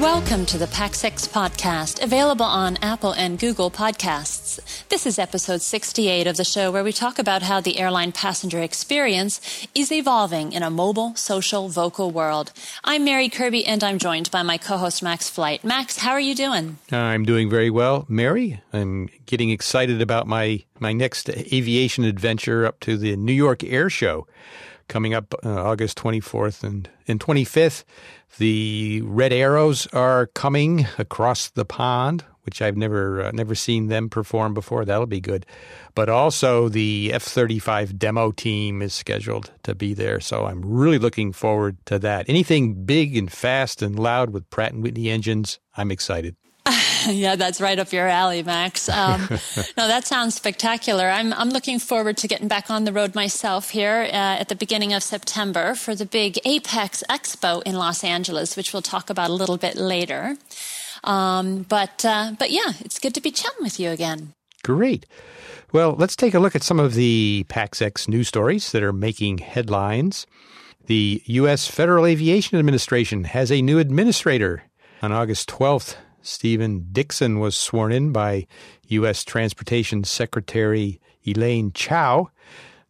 Welcome to the PaxEx Podcast, available on Apple and Google Podcasts. This is episode 68 of the show where we talk about how the airline passenger experience is evolving in a mobile, social, vocal world. I'm Mary Kirby, and I'm joined by my co-host, Max Flight. Max, how are you doing? I'm doing very well. Mary, I'm getting excited about my next aviation adventure up to the New York Air Show. Coming up August 24th and 25th, the Red Arrows are coming across the pond, which I've never seen them perform before. That'll be good. But also the F-35 demo team is scheduled to be there, so I'm really looking forward to that. Anything big and fast and loud with Pratt & Whitney engines, I'm excited. Yeah, that's right up your alley, Max. No, that sounds spectacular. I'm looking forward to getting back on the road myself here at the beginning of September for the big Apex Expo in Los Angeles, which we'll talk about a little bit later. But yeah, it's good to be chatting with you again. Great. Well, let's take a look at some of the PaxX news stories that are making headlines. The U.S. Federal Aviation Administration has a new administrator on August 12th. Stephen Dickson was sworn in by U.S. Transportation Secretary Elaine Chao.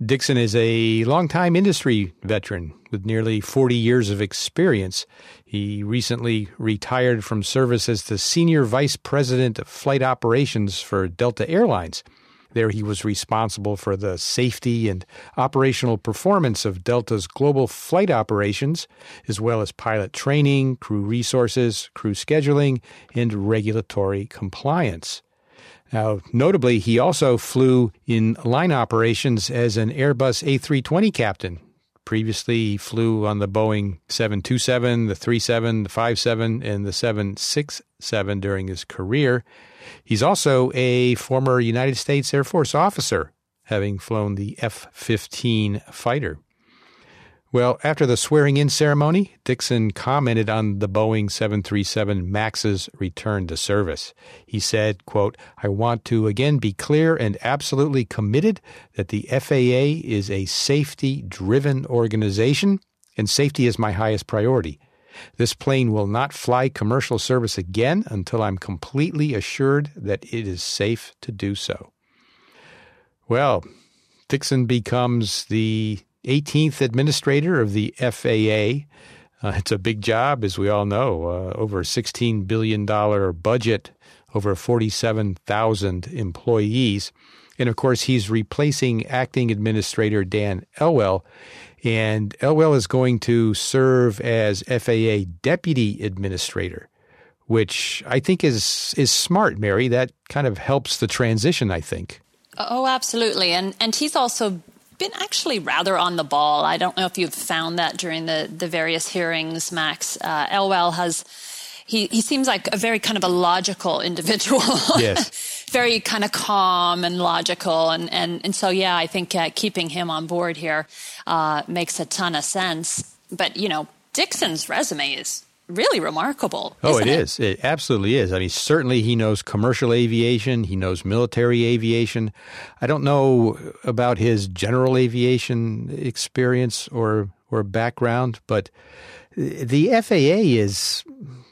Dickson is a longtime industry veteran with nearly 40 years of experience. He recently retired from service as the Senior Vice President of Flight Operations for Delta Airlines. There he was responsible for the safety and operational performance of Delta's global flight operations, as well as pilot training, crew resources, crew scheduling, and regulatory compliance. Now, notably, he also flew in line operations as an Airbus A320 captain. Previously, he flew on the Boeing 727, the 37, the 57, and the 767 during his career. He's also a former United States Air Force officer, having flown the F-15 fighter. Well, after the swearing-in ceremony, Dickson commented on the Boeing 737 MAX's return to service. He said, quote, "I want to again be clear and absolutely committed that the FAA is a safety-driven organization, and safety is my highest priority. This plane will not fly commercial service again until I'm completely assured that it is safe to do so." Well, Dickson becomes the 18th administrator of the FAA. It's a big job, as we all know, over a $16 billion budget, over 47,000 employees. And, of course, he's replacing acting administrator Dan Elwell. And Elwell is going to serve as FAA deputy administrator, which I think is smart, Mary. That kind of helps the transition, I think. Oh, absolutely. And he's also been actually rather on the ball. I don't know if you've found that during the various hearings, Max. Elwell has... He seems like a very kind of a logical individual. Yes. Very kind of calm and logical. And so, yeah, I think keeping him on board here makes a ton of sense. But, you know, Dickson's resume is really remarkable. Oh, it is. It absolutely is. I mean, certainly he knows commercial aviation. He knows military aviation. I don't know about his general aviation experience or background, but the FAA is...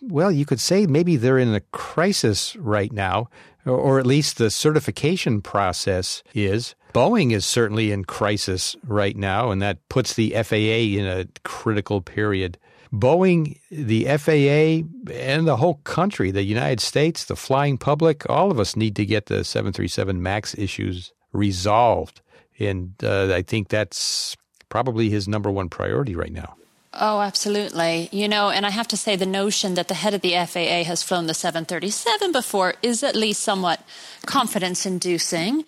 Well, you could say maybe they're in a crisis right now, or at least the certification process is. Boeing is certainly in crisis right now, and that puts the FAA in a critical period. Boeing, the FAA, and the whole country, the United States, the flying public, all of us need to get the 737 MAX issues resolved. And I think that's probably his number one priority right now. Oh, absolutely. You know, and I have to say the notion that the head of the FAA has flown the 737 before is at least somewhat confidence-inducing,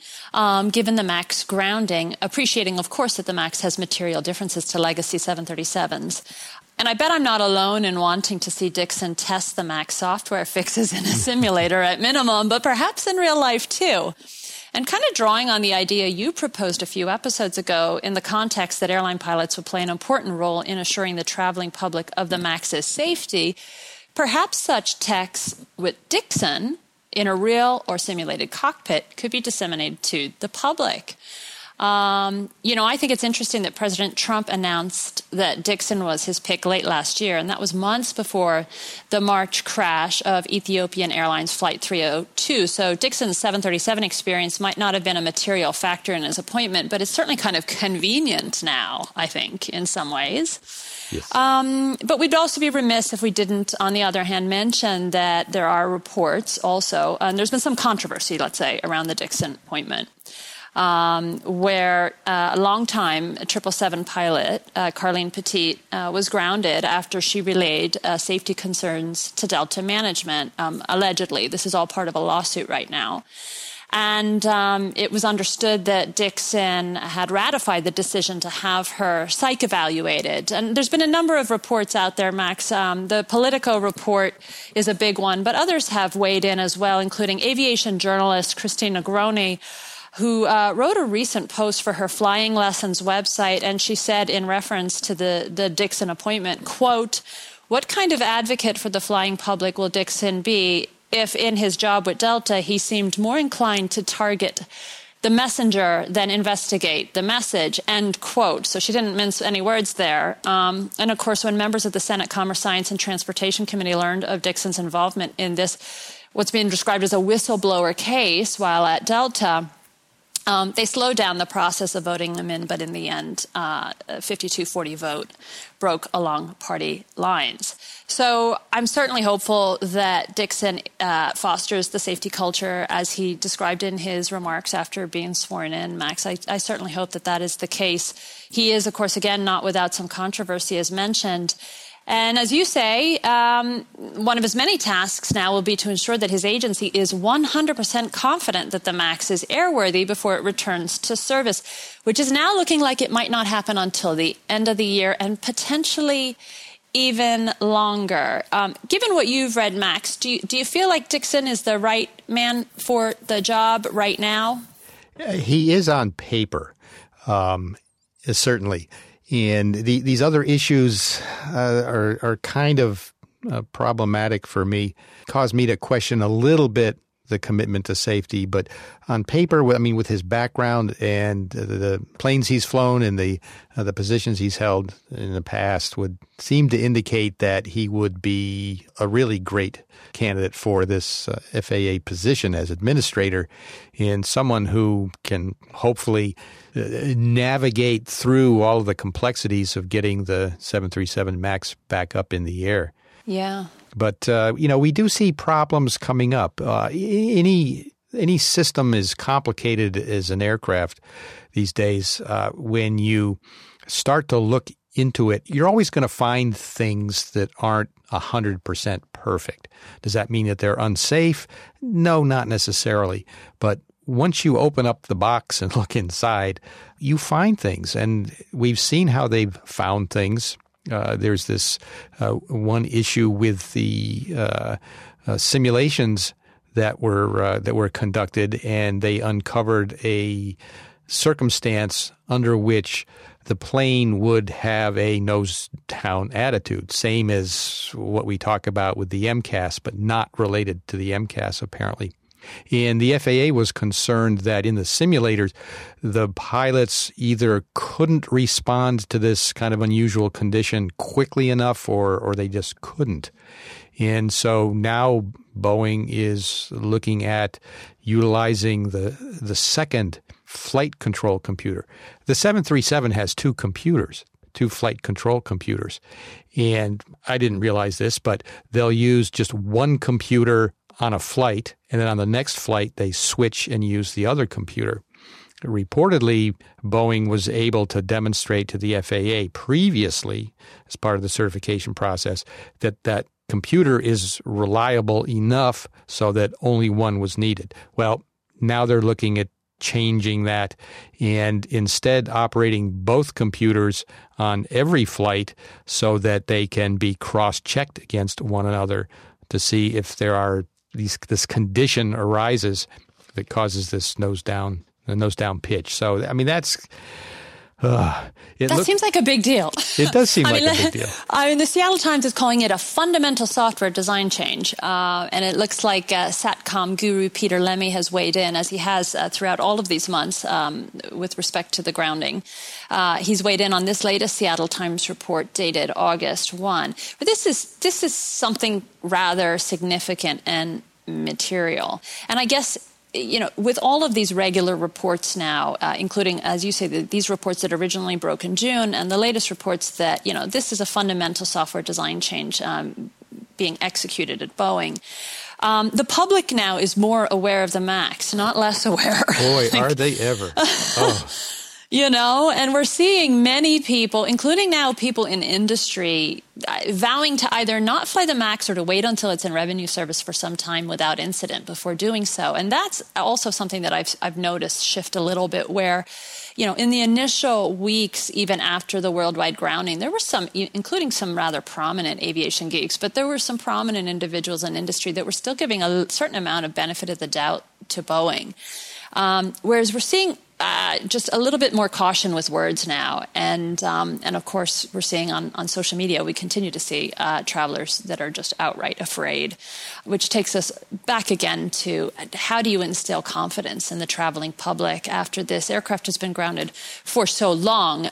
given the MAX grounding, appreciating, of course, that the MAX has material differences to legacy 737s. And I bet I'm not alone in wanting to see Dickson test the MAX software fixes in a simulator at minimum, but perhaps in real life, too. And kind of drawing on the idea you proposed a few episodes ago in the context that airline pilots would play an important role in assuring the traveling public of the MAX's safety, perhaps such texts with Dickson in a real or simulated cockpit could be disseminated to the public. I think it's interesting that President Trump announced that Dickson was his pick late last year, and that was months before the March crash of Ethiopian Airlines Flight 302. So Dickson's 737 experience might not have been a material factor in his appointment, but it's certainly kind of convenient now, I think, in some ways. Yes. But we'd also be remiss if we didn't, on the other hand, mention that there are reports also, and there's been some controversy, let's say, around the Dickson appointment, where a longtime 777 pilot, Carlene Petit, was grounded after she relayed safety concerns to Delta management, allegedly. This is all part of a lawsuit right now. And it was understood that Dickson had ratified the decision to have her psych evaluated. And there's been a number of reports out there, Max. The Politico report is a big one, but others have weighed in as well, including aviation journalist Christina Grone, who wrote a recent post for her Flying Lessons website. And she said in reference to the Dickson appointment, quote, "What kind of advocate for the flying public will Dickson be if in his job with Delta, he seemed more inclined to target the messenger than investigate the message," end quote. So she didn't mince any words there. And of course, when members of the Senate Commerce, Science, and Transportation Committee learned of Dickson's involvement in this, what's being described as a whistleblower case while at Delta, they slowed down the process of voting them in, but in the end, a 52-40 vote broke along party lines. So I'm certainly hopeful that Dickson fosters the safety culture as he described in his remarks after being sworn in, Max. I certainly hope that that is the case. He is, of course, again, not without some controversy, as mentioned. And as you say, one of his many tasks now will be to ensure that his agency is 100% confident that the MAX is airworthy before it returns to service, which is now looking like it might not happen until the end of the year and potentially even longer. Given what you've read, Max, do you feel like Dickson is the right man for the job right now? He is on paper, certainly. And these other issues are kind of problematic for me, caused me to question a little bit the commitment to safety. But on paper, I mean, with his background and the planes he's flown and the positions he's held in the past would seem to indicate that he would be a really great candidate for this FAA position as administrator, and someone who can hopefully navigate through all of the complexities of getting the 737 MAX back up in the air. Yeah. But, we do see problems coming up. Any system is complicated as an aircraft these days. When you start to look into it, you're always going to find things that aren't 100% perfect. Does that mean that they're unsafe? No, not necessarily. But once you open up the box and look inside, you find things. And we've seen how they've found things. There's this one issue with the simulations that were conducted, and they uncovered a circumstance under which the plane would have a nose-down attitude, same as what we talk about with the MCAS, but not related to the MCAS, apparently. And the FAA was concerned that in the simulators, the pilots either couldn't respond to this kind of unusual condition quickly enough or they just couldn't. And so now Boeing is looking at utilizing the second flight control computer. The 737 has two computers. Two flight control computers. And I didn't realize this, but they'll use just one computer on a flight, and then on the next flight, they switch and use the other computer. Reportedly, Boeing was able to demonstrate to the FAA previously, as part of the certification process, that that computer is reliable enough so that only one was needed. Well, now they're looking at changing that and instead operating both computers on every flight so that they can be cross-checked against one another to see if there are this condition arises that causes this nose down pitch. So I mean that's That seems like a big deal. It does seem like a big deal. I mean, the Seattle Times is calling it a fundamental software design change. And it looks like SATCOM guru Peter Lemmy has weighed in, as he has throughout all of these months with respect to the grounding. He's weighed in on this latest Seattle Times report dated August 1. But this is something rather significant and material. And I guess, you know, with all of these regular reports now, including, as you say, these reports that originally broke in June and the latest reports that, you know, this is a fundamental software design change being executed at Boeing. The public now is more aware of the MAX, not less aware. Boy, are they ever. Oh. You know, and we're seeing many people, including now people in industry, vowing to either not fly the MAX or to wait until it's in revenue service for some time without incident before doing so. And that's also something that I've noticed shift a little bit where, you know, in the initial weeks, even after the worldwide grounding, there were some, including some rather prominent aviation geeks, but there were some prominent individuals in industry that were still giving a certain amount of benefit of the doubt to Boeing. Whereas we're seeing just a little bit more caution with words now. And of course, we're seeing on social media, we continue to see travelers that are just outright afraid, which takes us back again to how do you instill confidence in the traveling public after this aircraft has been grounded for so long?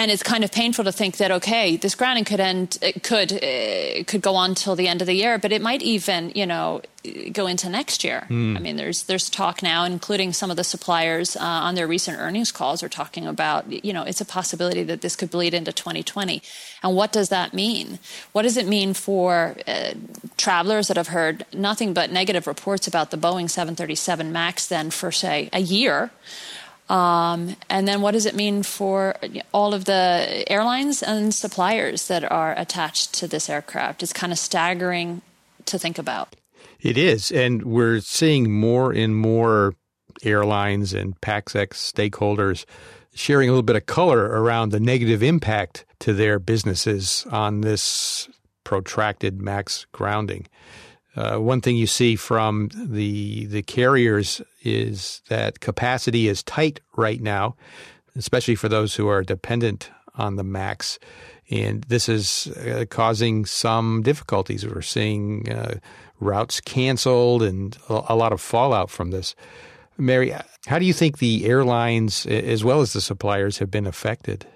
And it's kind of painful to think that, okay, this grounding could end, it could go on till the end of the year, but it might even, you know, go into next year. I mean, there's talk now, including some of the suppliers on their recent earnings calls are talking about, you know, it's a possibility that this could bleed into 2020. And what does that mean? What does it mean for travelers that have heard nothing but negative reports about the Boeing 737 MAX then for, say, a year? And then what does it mean for all of the airlines and suppliers that are attached to this aircraft? It's kind of staggering to think about. It is. And we're seeing more and more airlines and PaxEx stakeholders sharing a little bit of color around the negative impact to their businesses on this protracted MAX grounding. One thing you see from the carriers is that capacity is tight right now, especially for those who are dependent on the MAX. And this is causing some difficulties. We're seeing routes canceled and a lot of fallout from this. Mary, how do you think the airlines, as well as the suppliers, have been affected?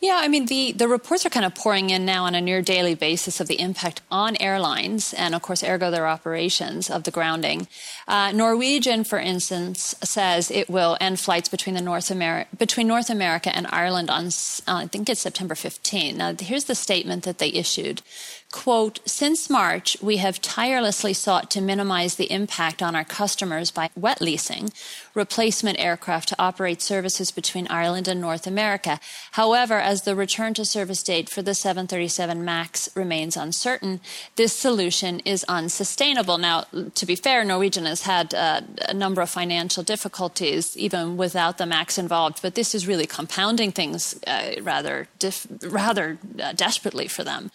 Yeah, I mean, the reports are kind of pouring in now on a near daily basis of the impact on airlines and, of course, ergo their operations of the grounding. Norwegian, for instance, says it will end flights between the North America and Ireland on, I think it's September 15. Now, here's the statement that they issued. Quote, since March, we have tirelessly sought to minimize the impact on our customers by wet leasing replacement aircraft to operate services between Ireland and North America. However, as the return to service date for the 737 MAX remains uncertain, this solution is unsustainable. Now, to be fair, Norwegian has had a number of financial difficulties, even without the MAX involved, but this is really compounding things rather desperately for them.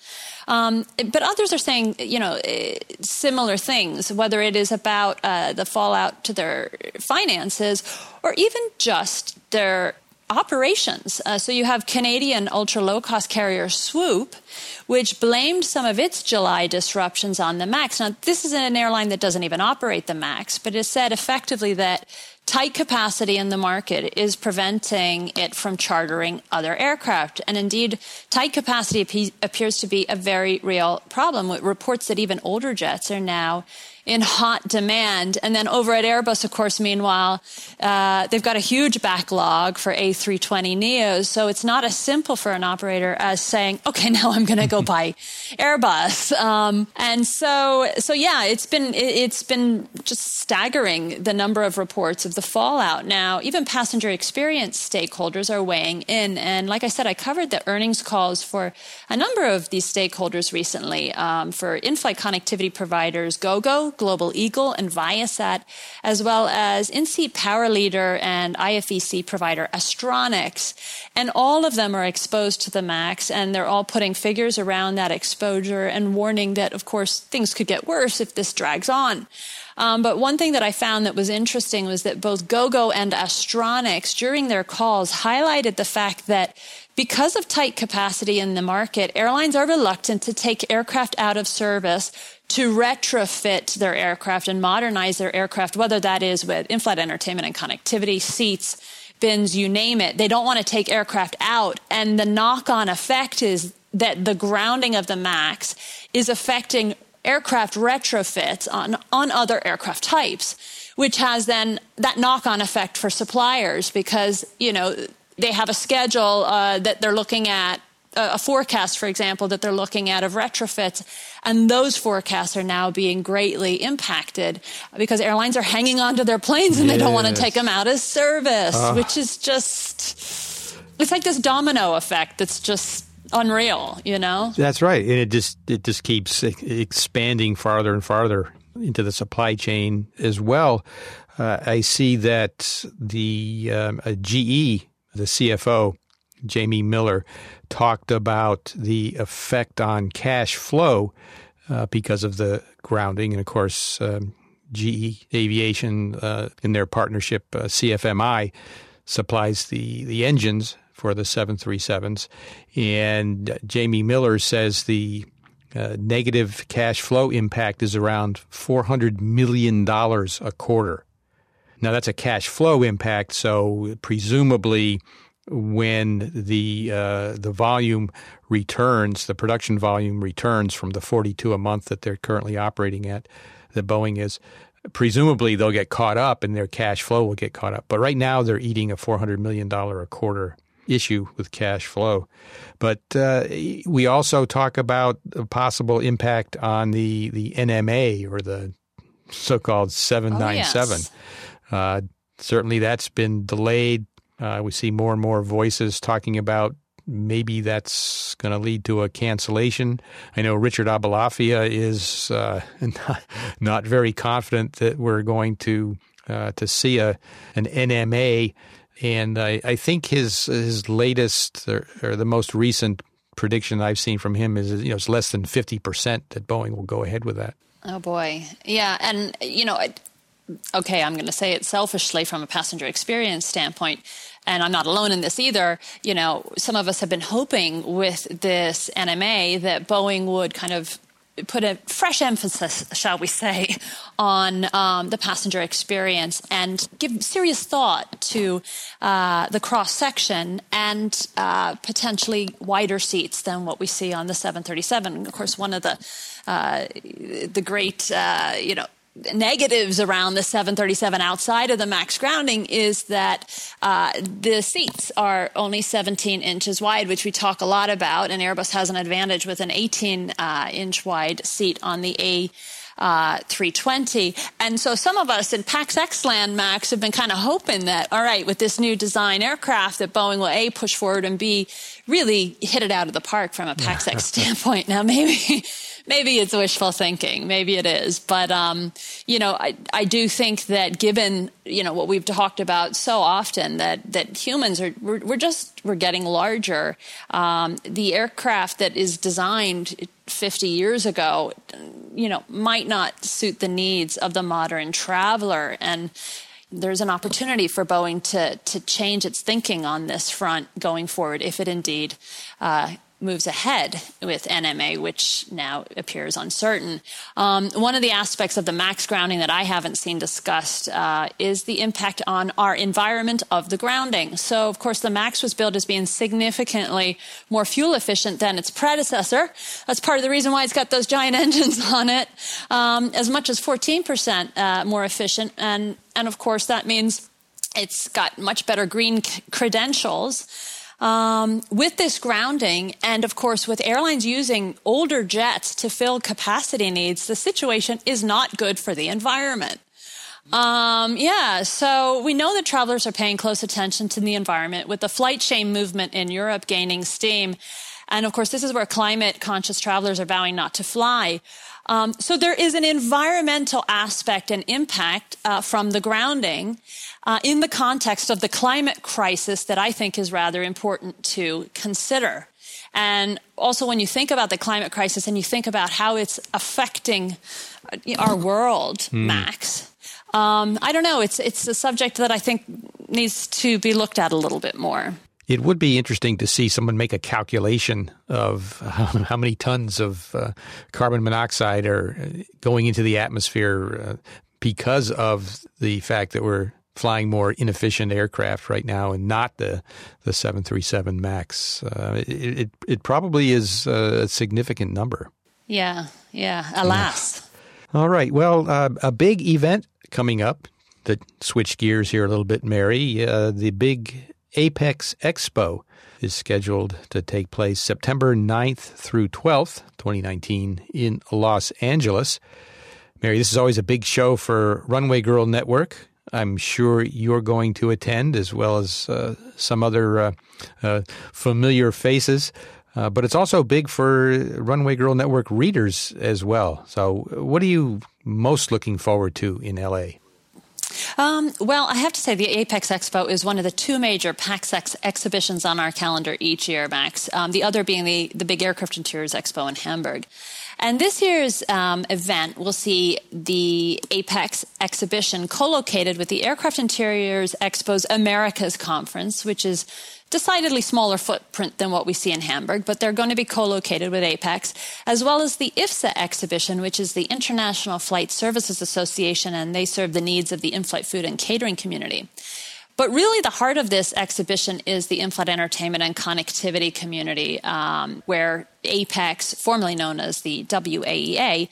But others are saying, you know, similar things, whether it is about the fallout to their finances or even just their operations. So you have Canadian ultra-low-cost carrier Swoop, which blamed some of its July disruptions on the MAX. Now, this is an airline that doesn't even operate the MAX, but it said effectively that tight capacity in the market is preventing it from chartering other aircraft. And indeed, tight capacity appears to be a very real problem, with reports that even older jets are now in hot demand. And then over at Airbus, of course, meanwhile, they've got a huge backlog for A320 Neos. So it's not as simple for an operator as saying, okay, now I'm going to go buy Airbus. And so, it's been just staggering, the number of reports of the fallout. Now, even passenger experience stakeholders are weighing in. And like I said, I covered the earnings calls for a number of these stakeholders recently, for in-flight connectivity providers, GoGo, Global Eagle, and Viasat, as well as in-seat power leader and IFEC provider Astronics. And all of them are exposed to the MAX, and they're all putting figures around that exposure and warning that, of course, things could get worse if this drags on. But one thing that I found that was interesting was that both GoGo and Astronics during their calls highlighted the fact that because of tight capacity in the market, airlines are reluctant to take aircraft out of service to retrofit their aircraft and modernize their aircraft, whether that is with in-flight entertainment and connectivity, seats, bins, you name it. They don't want to take aircraft out. And the knock-on effect is that the grounding of the MAX is affecting aircraft retrofits on other aircraft types, which has then that knock-on effect for suppliers because, you know, they have a schedule that they're looking at, a forecast, for example, that they're looking at of retrofits. And those forecasts are now being greatly impacted because airlines are hanging onto their planes and yes. they don't want to take them out of service, which is just, it's like this domino effect that's just unreal, you know? That's right. And it just keeps expanding farther and farther into the supply chain as well. I see that the GE, the CFO, Jamie Miller, talked about the effect on cash flow because of the grounding. And, of course, GE Aviation, in their partnership, CFMI, supplies the engines for the 737s. And Jamie Miller says the negative cash flow impact is around $400 million a quarter. Now, that's a cash flow impact, so presumably when the volume returns, the production volume returns from the 42 a month that they're currently operating at, that Boeing is, presumably they'll get caught up and their cash flow will get caught up. But right now they're eating a $400 million a quarter issue with cash flow. But we also talk about a possible impact on the NMA or the so-called 797. Oh, yes. Certainly that's been delayed. We see more and more voices talking about maybe that's going to lead to a cancellation. I know Richard Abalafia is not very confident that we're going to see an NMA. And I think his latest or the most recent prediction I've seen from him is, you know, it's less than 50% that Boeing will go ahead with that. Oh, boy. Yeah. And, you know, okay, I'm going to say it selfishly from a passenger experience standpoint, and I'm not alone in this either. You know, some of us have been hoping with this NMA that Boeing would kind of put a fresh emphasis, shall we say, on the passenger experience and give serious thought to the cross-section and potentially wider seats than what we see on the 737. Of course, one of the great, you know, negatives around the 737 outside of the MAX grounding is that the seats are only 17 inches wide, which we talk a lot about, and Airbus has an advantage with an 18-inch wide seat on the A320. And so some of us in PaxX land, Max, have been kind of hoping that, all right, with this new design aircraft that Boeing will A, push forward, and B, really hit it out of the park from a PaxX standpoint. Now, maybe it's wishful thinking. Maybe it is. But, you know, I do think that given, you know, what we've talked about so often, that humans are, we're getting larger. The aircraft that is designed 50 years ago, you know, might not suit the needs of the modern traveler. And there's an opportunity for Boeing to change its thinking on this front going forward if it indeed moves ahead with NMA, which now appears uncertain. One of the aspects of the MAX grounding that I haven't seen discussed is the impact on our environment of the grounding. So, of course, the MAX was billed as being significantly more fuel efficient than its predecessor. That's part of the reason why it's got those giant engines on it, as much as 14% more efficient. And, of course, that means it's got much better green credentials. With this grounding and, of course, with airlines using older jets to fill capacity needs, the situation is not good for the environment. So we know that travelers are paying close attention to the environment with the flight shame movement in Europe gaining steam. And of course, this is where climate conscious travelers are vowing not to fly. So there is an environmental aspect and impact from the grounding in the context of the climate crisis that I think is rather important to consider. And also when you think about the climate crisis and you think about how it's affecting our world, Max, I don't know, it's a subject that I think needs to be looked at a little bit more. It would be interesting to see someone make a calculation of how many tons of carbon monoxide are going into the atmosphere because of the fact that we're flying more inefficient aircraft right now and not the 737 MAX. It probably is a significant number. Yeah, alas. All right. Well, a big event coming up that switched gears here a little bit, Mary. The big Apex Expo is scheduled to take place September 9th through 12th, 2019 in Los Angeles. Mary, this is always a big show for Runway Girl Network. I'm sure you're going to attend, as well as some other familiar faces. But it's also big for Runway Girl Network readers as well. So what are you most looking forward to in L.A.? Well, I have to say the Apex Expo is one of the two major PaxEx exhibitions on our calendar each year, Max, the other being the big Aircraft Interiors Expo in Hamburg. And this year's event will see the Apex exhibition co-located with the Aircraft Interiors Expo's Americas Conference, which is decidedly smaller footprint than what we see in Hamburg, but they're going to be co-located with Apex, as well as the IFSA exhibition, which is the International Flight Services Association, and they serve the needs of the in-flight food and catering community. But really the heart of this exhibition is the in-flight entertainment and connectivity community, where Apex, formerly known as the WAEA,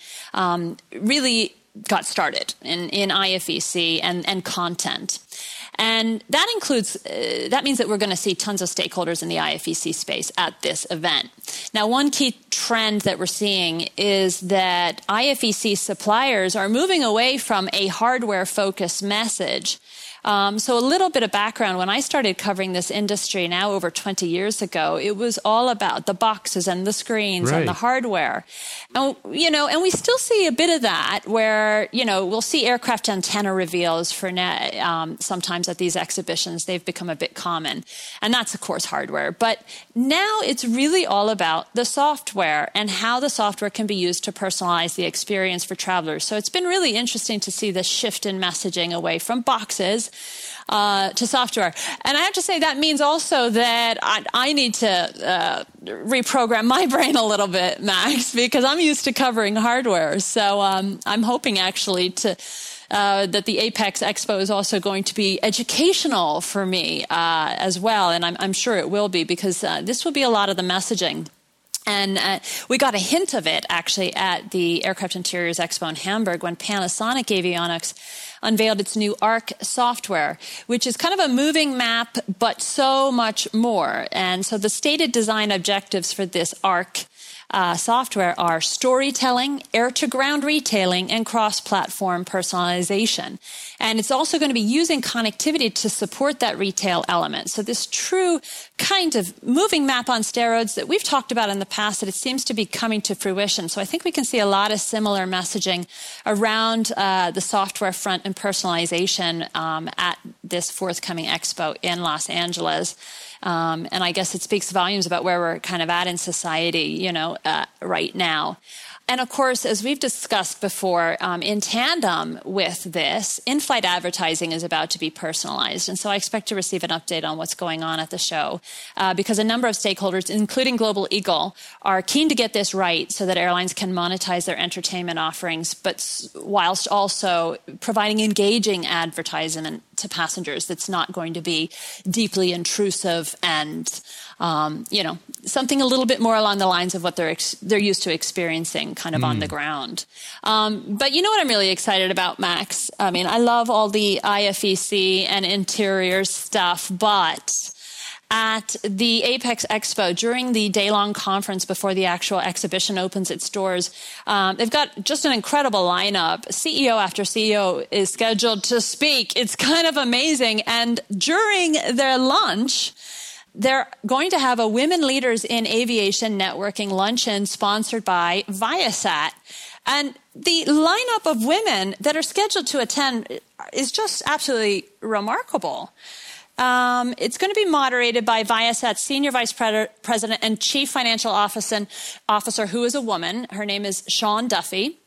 really got started in IFEC and content. And that includes, that means that we're going to see tons of stakeholders in the IFEC space at this event. Now, one key trend that we're seeing is that IFEC suppliers are moving away from a hardware-focused message. So a little bit of background, when I started covering this industry now over 20 years ago, it was all about the boxes and the screens and the hardware. And, and we still see a bit of that where, we'll see aircraft antenna reveals for sometimes at these exhibitions. They've become a bit common. And that's, of course, hardware. But now it's really all about the software and how the software can be used to personalize the experience for travelers. So it's been really interesting to see the shift in messaging away from boxes to software. And I have to say that means also that I need to reprogram my brain a little bit, Max, because I'm used to covering hardware. So I'm hoping actually that the Apex Expo is also going to be educational for me as well. And I'm sure it will be, because this will be a lot of the messaging. And we got a hint of it, actually, at the Aircraft Interiors Expo in Hamburg when Panasonic Avionics unveiled its new ARC software, which is kind of a moving map, but so much more. And so the stated design objectives for this ARC software are storytelling, air-to-ground retailing, and cross-platform personalization. And it's also going to be using connectivity to support that retail element. So this true kind of moving map on steroids that we've talked about in the past, that it seems to be coming to fruition. So I think we can see a lot of similar messaging around the software front and personalization at this forthcoming expo in Los Angeles. And I guess it speaks volumes about where we're kind of at in society, right now. And of course, as we've discussed before, in tandem with this, in-flight advertising is about to be personalized. And so I expect to receive an update on what's going on at the show because a number of stakeholders, including Global Eagle, are keen to get this right so that airlines can monetize their entertainment offerings, but whilst also providing engaging advertisement to passengers that's not going to be deeply intrusive and, something a little bit more along the lines of what they're used to experiencing kind of on the ground. But you know what I'm really excited about, Max? I mean, I love all the IFEC and interior stuff, but at the Apex Expo, during the day-long conference before the actual exhibition opens its doors, they've got just an incredible lineup. CEO after CEO is scheduled to speak. It's kind of amazing. And during their lunch, They're going to have a Women Leaders in Aviation Networking Luncheon sponsored by Viasat. And the lineup of women that are scheduled to attend is just absolutely remarkable. It's going to be moderated by Viasat's Senior Vice President and Chief Financial Officer, who is a woman. Her name is Sean Duffy.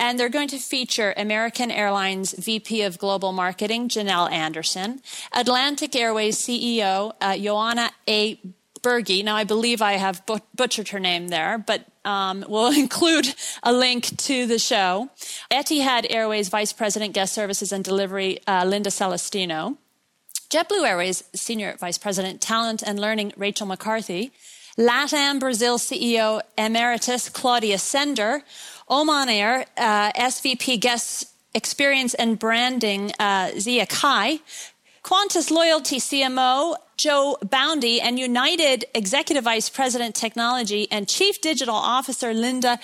And they're going to feature American Airlines VP of Global Marketing, Janelle Anderson, Atlantic Airways CEO, Joanna A. Berge. Now, I believe I have butchered her name there, but we'll include a link to the show. Etihad Airways Vice President, Guest Services and Delivery, Linda Celestino. JetBlue Airways Senior Vice President, Talent and Learning, Rachel McCarthy. LATAM Brazil CEO Emeritus, Claudia Sender. Oman Air SVP Guest Experience and Branding, Zia Kai. Qantas Loyalty CMO, Joe Boundy, and United Executive Vice President, Technology and Chief Digital Officer, Linda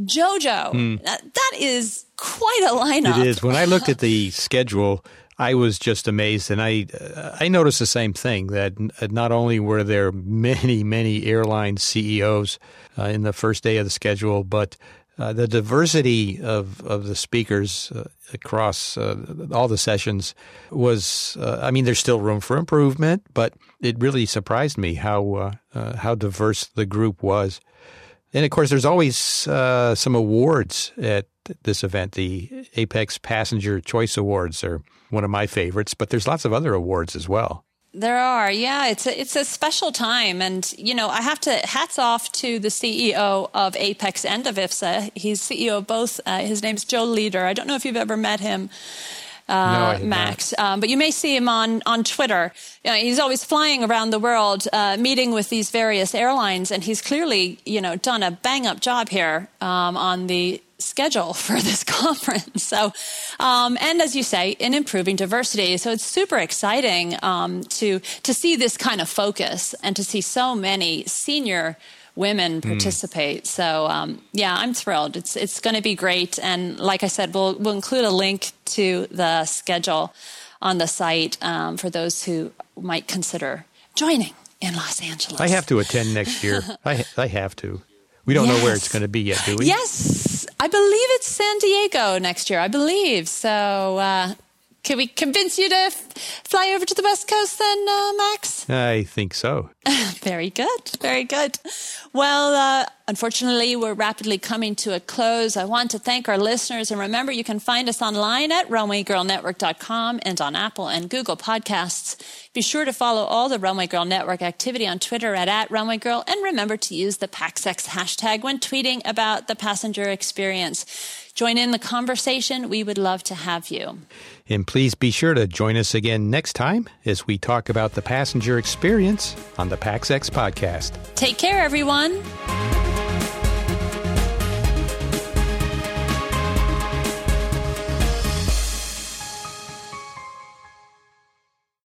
Jojo. That is quite a lineup. It is. When I looked at the schedule, I was just amazed, and I noticed the same thing, that not only were there many, many airline CEOs in the first day of the schedule, but the diversity of the speakers across all the sessions was I mean, there's still room for improvement, but it really surprised me how diverse the group was. And, of course, there's always some awards at this event. The Apex Passenger Choice Awards are one of my favorites, but there's lots of other awards as well. There are, yeah. It's a special time. And, you know, I have to hats off to the CEO of Apex and of IFSA. He's CEO of both. His name's Joe Leader. I don't know if you've ever met him. No, Max, but you may see him on Twitter. You know, he's always flying around the world, meeting with these various airlines, and he's clearly, you know, done a bang up job here on the schedule for this conference. So, and as you say, in improving diversity, so it's super exciting to see this kind of focus and to see so many senior women participate. So, yeah, I'm thrilled. It's going to be great. And like I said, we'll include a link to the schedule on the site for those who might consider joining in Los Angeles. I have to attend next year. I have to. We don't know where it's going to be yet, do we? Yes. I believe it's San Diego next year. I believe. So, can we convince you to fly over to the West Coast then, Max? I think so. Very good. Very good. Well, unfortunately, we're rapidly coming to a close. I want to thank our listeners. And remember, you can find us online at runwaygirlnetwork.com and on Apple and Google Podcasts. Be sure to follow all the Runway Girl Network activity on Twitter at @RunwayGirl. And remember to use the PaxX hashtag when tweeting about the passenger experience. Join in the conversation. We would love to have you. And please be sure to join us again next time as we talk about the passenger experience on the PaxX Podcast. Take care, everyone.